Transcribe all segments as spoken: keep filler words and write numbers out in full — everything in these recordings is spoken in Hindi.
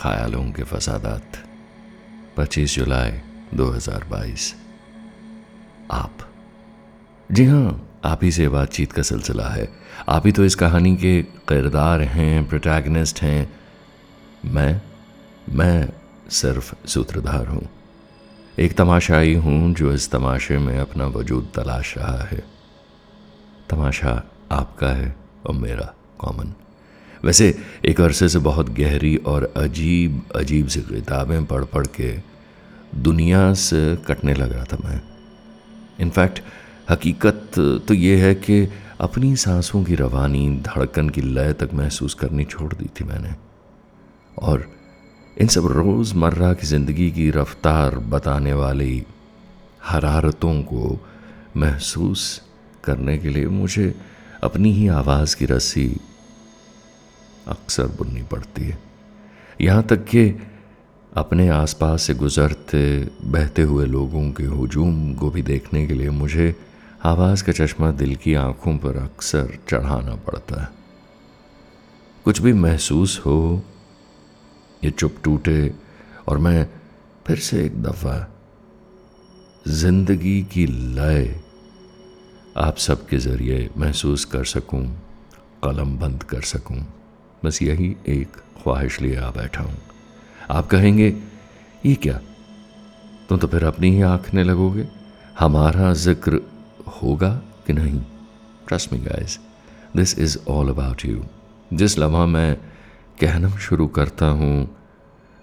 ख्यालों के फसादात पच्चीस जुलाई दो हज़ार बाईस। आप, जी हाँ, आप ही से बातचीत का सिलसिला है। आप ही तो इस कहानी के किरदार हैं, प्रोटैगनिस्ट हैं। मैं मैं सिर्फ सूत्रधार हूँ, एक तमाशाई हूँ जो इस तमाशे में अपना वजूद तलाश रहा है। तमाशा आपका है और मेरा कॉमन। वैसे एक अरसे से बहुत गहरी और अजीब अजीब सी किताबें पढ़ पढ़ के दुनिया से कटने लग रहा था मैं। इनफैक्ट हकीकत तो ये है कि अपनी सांसों की रवानी, धड़कन की लय तक महसूस करनी छोड़ दी थी मैंने, और इन सब रोज़मर्रा की ज़िंदगी की रफ्तार बताने वाली हरारतों को महसूस करने के लिए मुझे अपनी ही आवाज़ की रस्सी अक्सर बुननी पड़ती है। यहाँ तक कि अपने आसपास से गुजरते बहते हुए लोगों के हुजूम को भी देखने के लिए मुझे आवाज़ का चश्मा दिल की आँखों पर अक्सर चढ़ाना पड़ता है। कुछ भी महसूस हो, ये चुप टूटे और मैं फिर से एक दफ़ा जिंदगी की लय आप सब के ज़रिए महसूस कर सकूं, कलम बंद कर सकूं, बस यही एक ख्वाहिश लिए आ बैठा हूं। आप कहेंगे ये क्या, तुम तो फिर अपनी ही आँखने लगोगे, हमारा जिक्र होगा कि नहीं। Trust me guys, this is all about you. जिस लम्हा मैं कहना शुरू करता हूँ,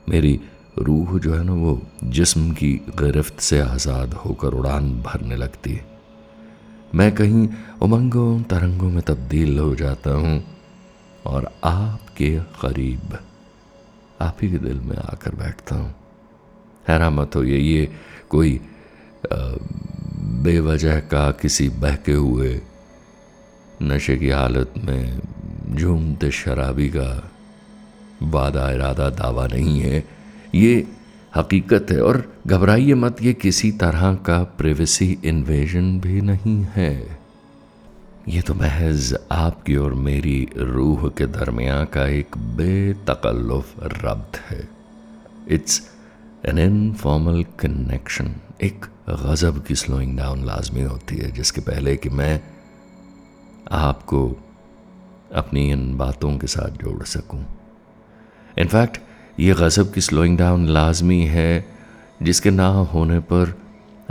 मेरी रूह जो है ना, वो जिस्म की गिरफ्त से आज़ाद होकर उड़ान भरने लगती है। मैं कहीं उमंगों तरंगों में तब्दील हो जाता हूँ और आपके करीब, आप ही के दिल में आकर बैठता हूँ। हैरान मत हो, ये ये कोई बेवजह का किसी बहके हुए नशे की हालत में झूमते शराबी का वादा इरादा दावा नहीं है, ये हकीकत है। और घबराइए मत, ये किसी तरह का प्राइवेसी इन्वेजन भी नहीं है। ये तो महज आपकी और मेरी रूह के दरमियान का एक बेतकल्लुफ रब्त है। It's an informal connection. एक गज़ब की स्लोइंग डाउन लाजमी होती है, जिसके पहले कि मैं आपको अपनी इन बातों के साथ जोड़ सकूं। इनफैक्ट ये गज़ब की स्लोइंग डाउन लाजमी है, जिसके ना होने पर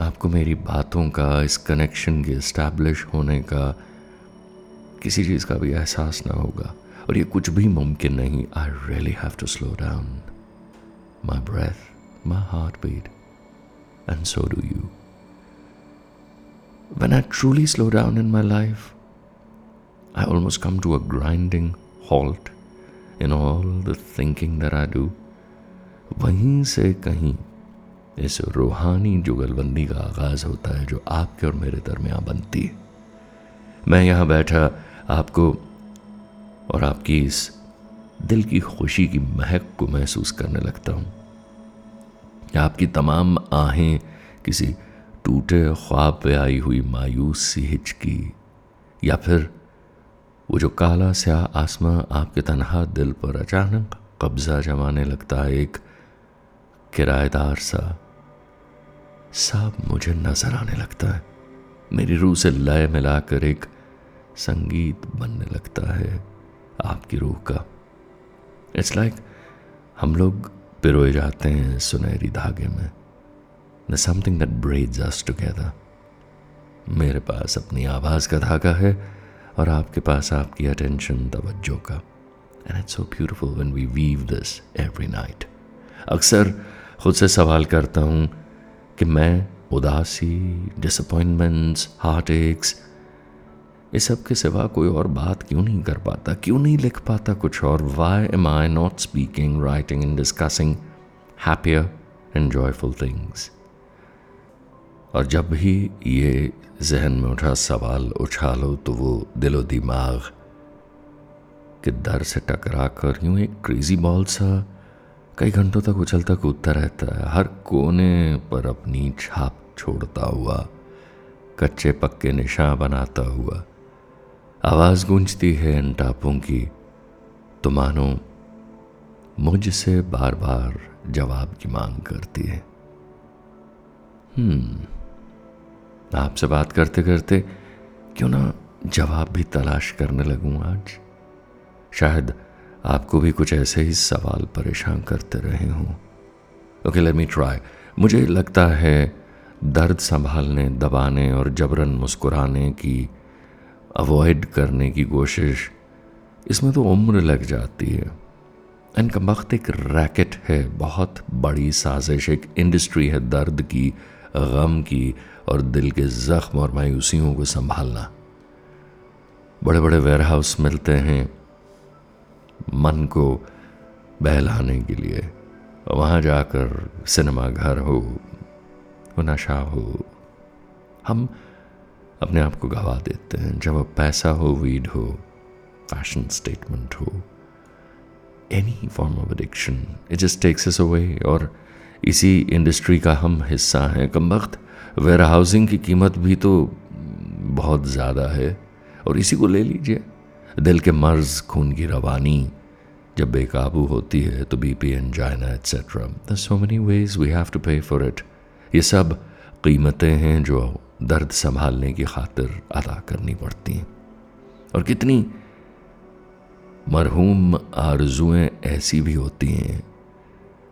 आपको मेरी बातों का, इस कनेक्शन के इस्टेब्लिश होने का, किसी चीज़ का भी एहसास ना होगा। और ये कुछ भी मुमकिन नहीं। I really have to slow down my breath, my heart beat, and so do you. When I truly slow down in my life, I almost come to a grinding halt in all the thinking that I do। वहीं से कहीं इस रूहानी जुगलबंदी का आगाज़ होता है जो आपके और मेरे दरमियान बनती है। मैं यहाँ बैठा आपको और आपकी इस दिल की खुशी की महक को महसूस करने लगता हूँ। आपकी तमाम आहें किसी टूटे ख्वाब पे आई हुई मायूस सी हिचकी, या फिर वो जो काला स्या आसमां आपके तनहा दिल पर अचानक कब्जा जमाने लगता है, एक किराएदार सा साहब मुझे नजर आने लगता है। मेरी रूह से लय मिलाकर एक संगीत बनने लगता है आपकी रूह का। इट्स लाइक like, हम लोग पिरोए जाते हैं सुनहरी धागे में। The something that braids us together. मेरे पास अपनी आवाज़ का धागा है और आपके पास आपकी अटेंशन, तवज्जो का। And it's so beautiful when we weave this every night. अक्सर खुद से सवाल करता हूँ कि मैं उदासी, डिसअपॉइंटमेंट्स, हार्ट एक्स, इस सब के सिवा कोई और बात क्यों नहीं कर पाता, क्यों नहीं लिख पाता कुछ और। Why am I not speaking, writing and discussing happier and joyful things. और जब भी ये जहन में उठा सवाल उछालो, तो वो दिलो दिमाग के दर से टकरा कर यूँ एक क्रेजी बॉल सा कई घंटों तक उछलता कूदता रहता है, हर कोने पर अपनी छाप छोड़ता हुआ, कच्चे पक्के निशान बनाता हुआ। आवाज़ गूंजती है इन टापों की, तुमानों मुझसे बार बार जवाब की मांग करती है। हम्म आपसे बात करते करते क्यों ना जवाब भी तलाश करने लगूं आज। शायद आपको भी कुछ ऐसे ही सवाल परेशान करते रहे हों। Okay let me try. मुझे लगता है दर्द संभालने, दबाने और जबरन मुस्कुराने की, अवॉइड करने की कोशिश, इसमें तो उम्र लग जाती है। एंड कमबख्त एक रैकेट है, बहुत बड़ी साजिश, एक इंडस्ट्री है दर्द की, गम की और दिल के ज़ख्म और मायूसियों को संभालना। बड़े बड़े वेयरहाउस मिलते हैं मन को बहलाने के लिए। वहाँ जाकर सिनेमा घर हो, नशा हो, हम अपने आप को गवा देते हैं। जब अब पैसा हो, वीड हो, फैशन स्टेटमेंट हो, any form of addiction, it just takes us away. और इसी इंडस्ट्री का हम हिस्सा हैं। कमबख्त वेयर हाउसिंग की कीमत भी तो बहुत ज़्यादा है। और इसी को ले लीजिए, दिल के मर्ज, खून की रवानी जब बेकाबू होती है तो BP, angina etcetera. There so many ways we have to pay for it. ये सब कीमतें हैं जो दर्द संभालने की खातिर अदा करनी पड़ती हैं। और कितनी मरहूम आरजुएं ऐसी भी होती हैं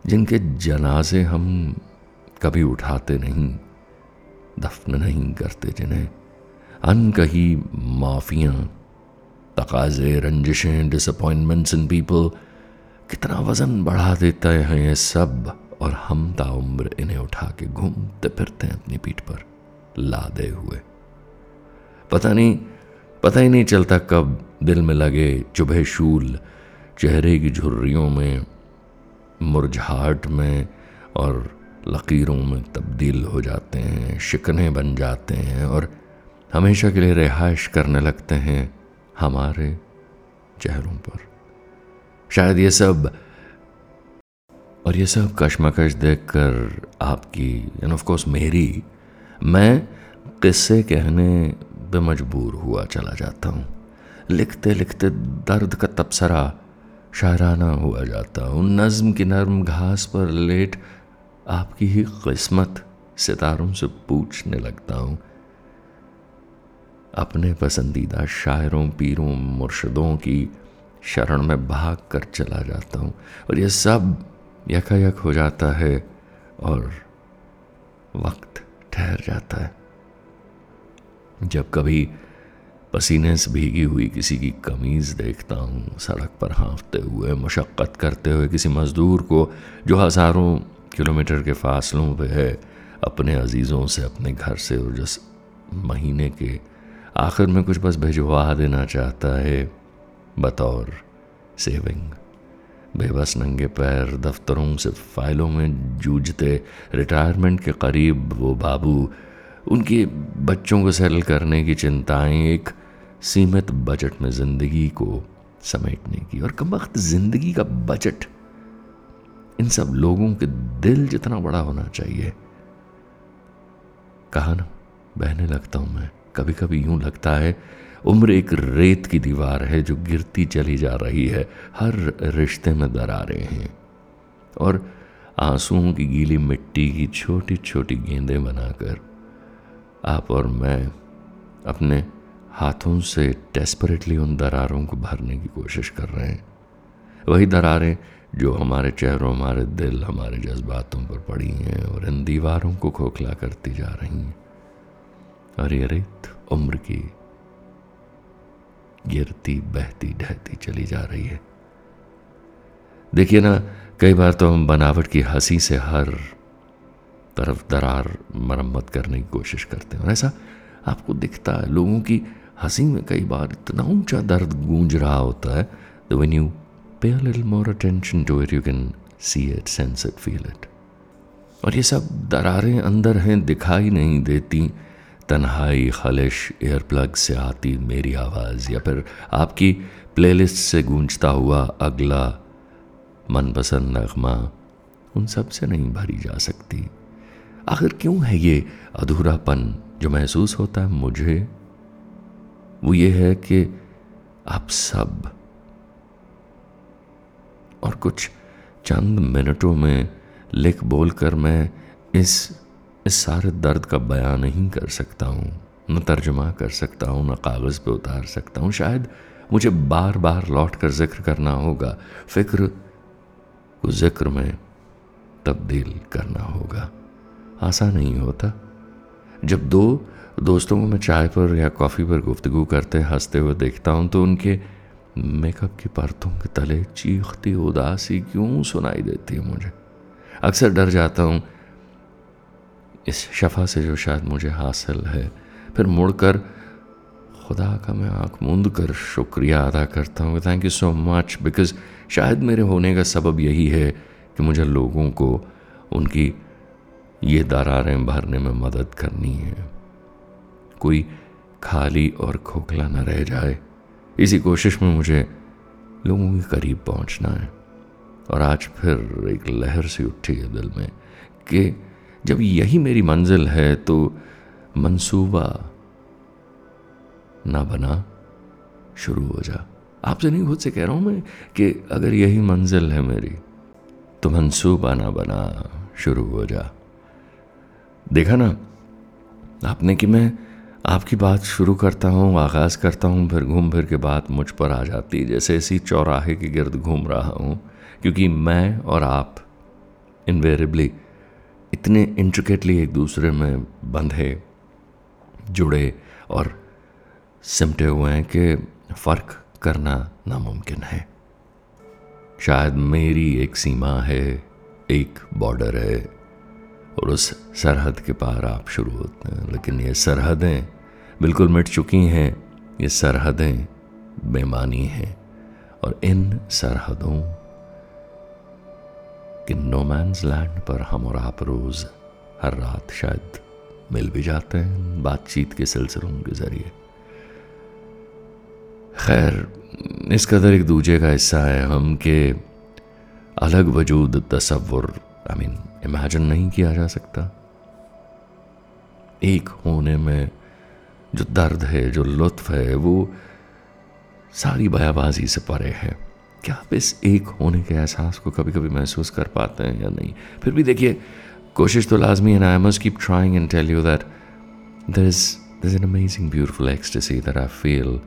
जिनके जनाजे हम कभी उठाते नहीं, दफन नहीं करते, जिन्हें अनकही माफियाँ, तकाजे, रंजिशें, डिसअपॉइंटमेंट्स इन पीपल, कितना वज़न बढ़ा देता है ये सब। और हम ताउम्र इन्हें उठा के घूमते फिरते हैं अपनी पीठ पर लादे हुए। पता नहीं पता ही नहीं चलता कब दिल में लगे चुभे शूल, चेहरे की झुर्रियों में, मुरझाहट में और लकीरों में तब्दील हो जाते हैं, शिकने बन जाते हैं और हमेशा के लिए रिहाइश करने लगते हैं हमारे चेहरों पर। शायद ये सब और ये सब कशमकश देखकर आपकी एंड ऑफ कोर्स मेरी, मैं किस्से कहने पे मजबूर हुआ चला जाता हूँ। लिखते लिखते दर्द का तबसरा शायराना हुआ जाता हूँ। नज़्म की नरम घास पर लेट आपकी ही किस्मत सितारों से पूछने लगता हूँ। अपने पसंदीदा शायरों, पीरों, मुर्शदों की शरण में भाग कर चला जाता हूँ। और ये सब यकायक हो जाता है और वक्त ठहर जाता है। जब कभी पसीने से भीगी हुई किसी की कमीज़ देखता हूँ सड़क पर हाँफते हुए, मशक्क़त करते हुए किसी मज़दूर को जो हज़ारों किलोमीटर के फासलों पे है अपने अजीज़ों से, अपने घर से, और जिस महीने के आखिर में कुछ बस भिजवा देना चाहता है बतौर सेविंग। बेबस नंगे पैर दफ्तरों से फाइलों में जूझते, रिटायरमेंट के करीब वो बाबू, उनके बच्चों को सेटल करने की चिंताएं, एक सीमित बजट में ज़िंदगी को समेटने की। और कमबख्त ज़िंदगी का बजट इन सब लोगों के दिल जितना बड़ा होना चाहिए। कहा ना, बहने लगता हूँ मैं। कभी कभी यूं लगता है उम्र एक रेत की दीवार है जो गिरती चली जा रही है। हर रिश्ते में दरारें हैं और आंसुओं की गीली मिट्टी की छोटी छोटी गेंदें बनाकर आप और मैं अपने हाथों से डेस्परेटली उन दरारों को भरने की कोशिश कर रहे हैं। वही दरारें जो हमारे चेहरों, हमारे दिल, हमारे जज्बातों पर पड़ी हैं और इन दीवारों को खोखला करती जा रही हैं। और ये रेत उम्र की गिरती, बहती, ढहती चली जा रही है। देखिए ना, कई बार तो हम बनावट की हंसी से हर तरफ दरार मरम्मत करने की कोशिश करते हैं और ऐसा आपको दिखता है लोगों की हंसी में। कई बार इतना ऊंचा दर्द गूंज रहा होता है, तो when you pay a little more attention to it, you can see it, sense it, feel it. और ये सब दरारें अंदर हैं, दिखाई नहीं देती। तन्हाई, खलिश, एयरप्लग से आती मेरी आवाज़ या फिर आपकी प्लेलिस्ट से गूंजता हुआ अगला मनपसंद नगमा, उन सब से नहीं भरी जा सकती। आखिर क्यों है ये अधूरापन जो महसूस होता है मुझे? वो ये है कि आप सब और कुछ चंद मिनटों में लिख बोल कर मैं इस इस सारे दर्द का बयां नहीं कर सकता हूँ, न तर्जमा कर सकता हूँ, न कागज़ पे उतार सकता हूँ। शायद मुझे बार बार लौट कर जिक्र करना होगा, फ़िक्र को जिक्र में तब्दील करना होगा। आसान नहीं होता। जब दो दोस्तों को मैं चाय पर या कॉफ़ी पर गुफ्तगू करते हंसते हुए देखता हूँ तो उनके मेकअप की परतों के तले चीखती उदासी क्यों सुनाई देती है। मुझे अक्सर डर जाता हूँ इस शफ़ा से जो शायद मुझे हासिल है। फिर मुड़कर खुदा का मैं आँख मूंद कर शुक्रिया अदा करता हूँ, thank you so much, because शायद मेरे होने का सबब यही है कि मुझे लोगों को उनकी ये दरारें भरने में मदद करनी है, कोई खाली और खोखला न रह जाए। इसी कोशिश में मुझे लोगों के करीब पहुंचना है। और आज फिर एक लहर सी उठी है दिल में कि जब यही मेरी मंजिल है तो मंसूबा ना बना, शुरू हो जा। आपसे नहीं, खुद से कह रहा हूँ मैं कि अगर यही मंजिल है मेरी तो मंसूबा ना बना, शुरू हो जा। देखा ना आपने कि मैं आपकी बात शुरू करता हूँ, आगाज़ करता हूँ, फिर घूम फिर के बात मुझ पर आ जाती है, जैसे इसी चौराहे के गिर्द घूम रहा हूँ। क्योंकि मैं और आप इनवेरिएबली इतने इंट्रिकेटली एक दूसरे में बंधे, जुड़े और सिमटे हुए हैं कि फ़र्क करना नामुमकिन है। शायद मेरी एक सीमा है, एक बॉर्डर है, और उस सरहद के पार आप शुरू होते हैं। लेकिन ये सरहदें बिल्कुल मिट चुकी हैं, ये सरहदें बेमानी हैं, और इन सरहदों के नोमैन्स लैंड पर हम और आप रोज़ हर रात शायद मिल भी जाते हैं बातचीत के सिलसिलों के ज़रिए। खैर, इस कदर एक दूजे का हिस्सा है हम के अलग वजूद तसव्वुर आई मीन इमेजिन नहीं किया जा सकता। एक होने में जो दर्द है, जो लुत्फ है, वो सारी बयाबाजी से परे है। क्या आप इस एक होने के एहसास को कभी कभी महसूस कर पाते हैं या नहीं? फिर भी देखिए, कोशिश तो लाजमी है। I must keep trying and tell you that there is there is an amazing beautiful ecstasy that I feel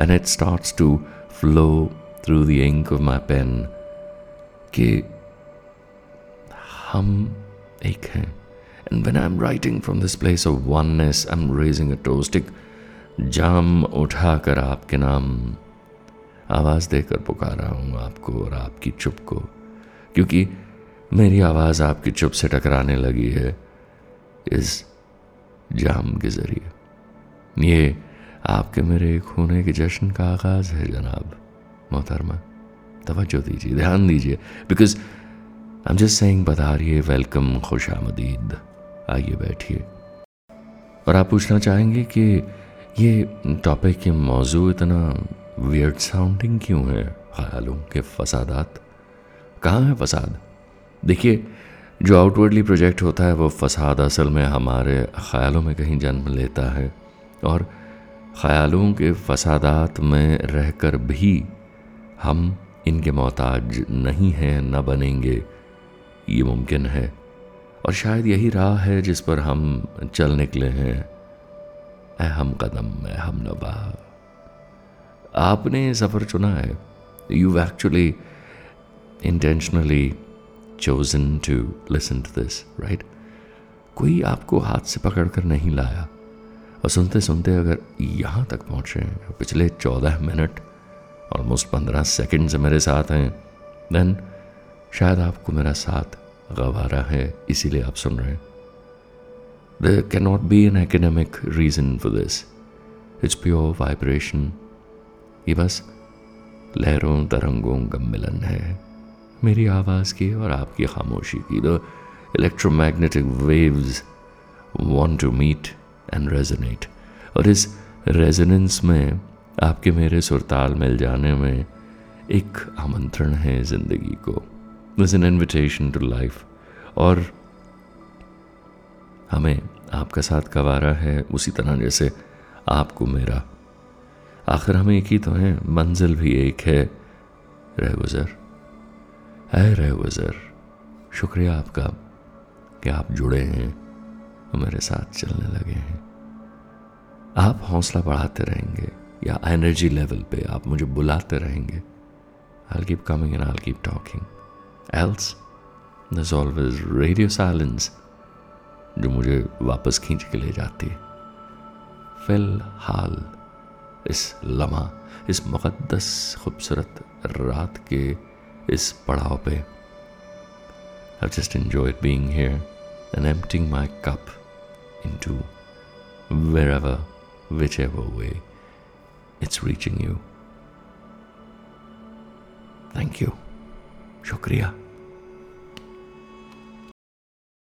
and it starts to flow through the ink of my pen कि हम एक हैं। And when I am writing from this place of oneness I am raising a toast, एक जाम उठा कर आपके नाम आवाज़ देकर पुकारा हूँ आपको और आपकी चुप को, क्योंकि मेरी आवाज़ आपकी चुप से टकराने लगी है इस जाम के ज़रिए। ये आपके मेरे एक होने के जश्न का आगाज़ है जनाब, मोहतरमा। तवज्जो दीजिए, ध्यान दीजिए, because I am just saying, पधारिए, वेलकम, खुश आमदीद, आइए बैठिए। और आप पूछना चाहेंगे कि ये टॉपिक, ये मौजू इतना वियर्ड साउंडिंग क्यों है? ख्यालों के फसादात, कहाँ है फसाद? देखिए, जो आउटवर्डली प्रोजेक्ट होता है वो फसाद असल में हमारे ख्यालों में कहीं जन्म लेता है, और ख्यालों के फसादात में रहकर भी हम इनके मोहताज नहीं हैं, न बनेंगे, ये मुमकिन है। और शायद यही राह है जिस पर हम चल निकले हैं। ऐ हम कदम, ऐ हम नवा, आपने सफ़र चुना है। You actually intentionally chosen to listen to this, right? कोई आपको हाथ से पकड़ कर नहीं लाया। और सुनते सुनते अगर यहाँ तक पहुँचे हैं, पिछले चौदह मिनट ऑलमोस्ट पंद्रह सेकेंड से मेरे साथ हैं, देन शायद आपको मेरा साथ गवारा है, इसीलिए आप सुन रहे हैं। There can not be an academic reason for this, it's pure vibration. ये बस लहरों तरंगों का मिलन है, मेरी आवाज़ की और आपकी खामोशी की। The electromagnetic waves want to meet and resonate, और इस रेजोनेंस में आपके मेरे सुरताल मिल जाने में एक आमंत्रण है ज़िंदगी को, it's an invitation to life. और हमें आपका साथ गवारा है, उसी तरह जैसे आपको मेरा। आखिर हम एक ही तो हैं, मंजिल भी एक है, रह गुज़र। ऐ रहे वज़र, शुक्रिया आपका कि आप जुड़े हैं और मेरे साथ चलने लगे हैं। आप हौसला बढ़ाते रहेंगे या एनर्जी लेवल पे आप मुझे बुलाते रहेंगे। I'll keep coming and I'll keep talking. Else, there's always radio silence जो मुझे वापस खींच के ले जाती है। फिलहाल इस लम्हा, इस मुक़द्दस खूबसूरत रात के इस पड़ाव पे I've just enjoyed being here and emptying my cup into wherever, whichever way it's reaching you. Thank you. Shukriya.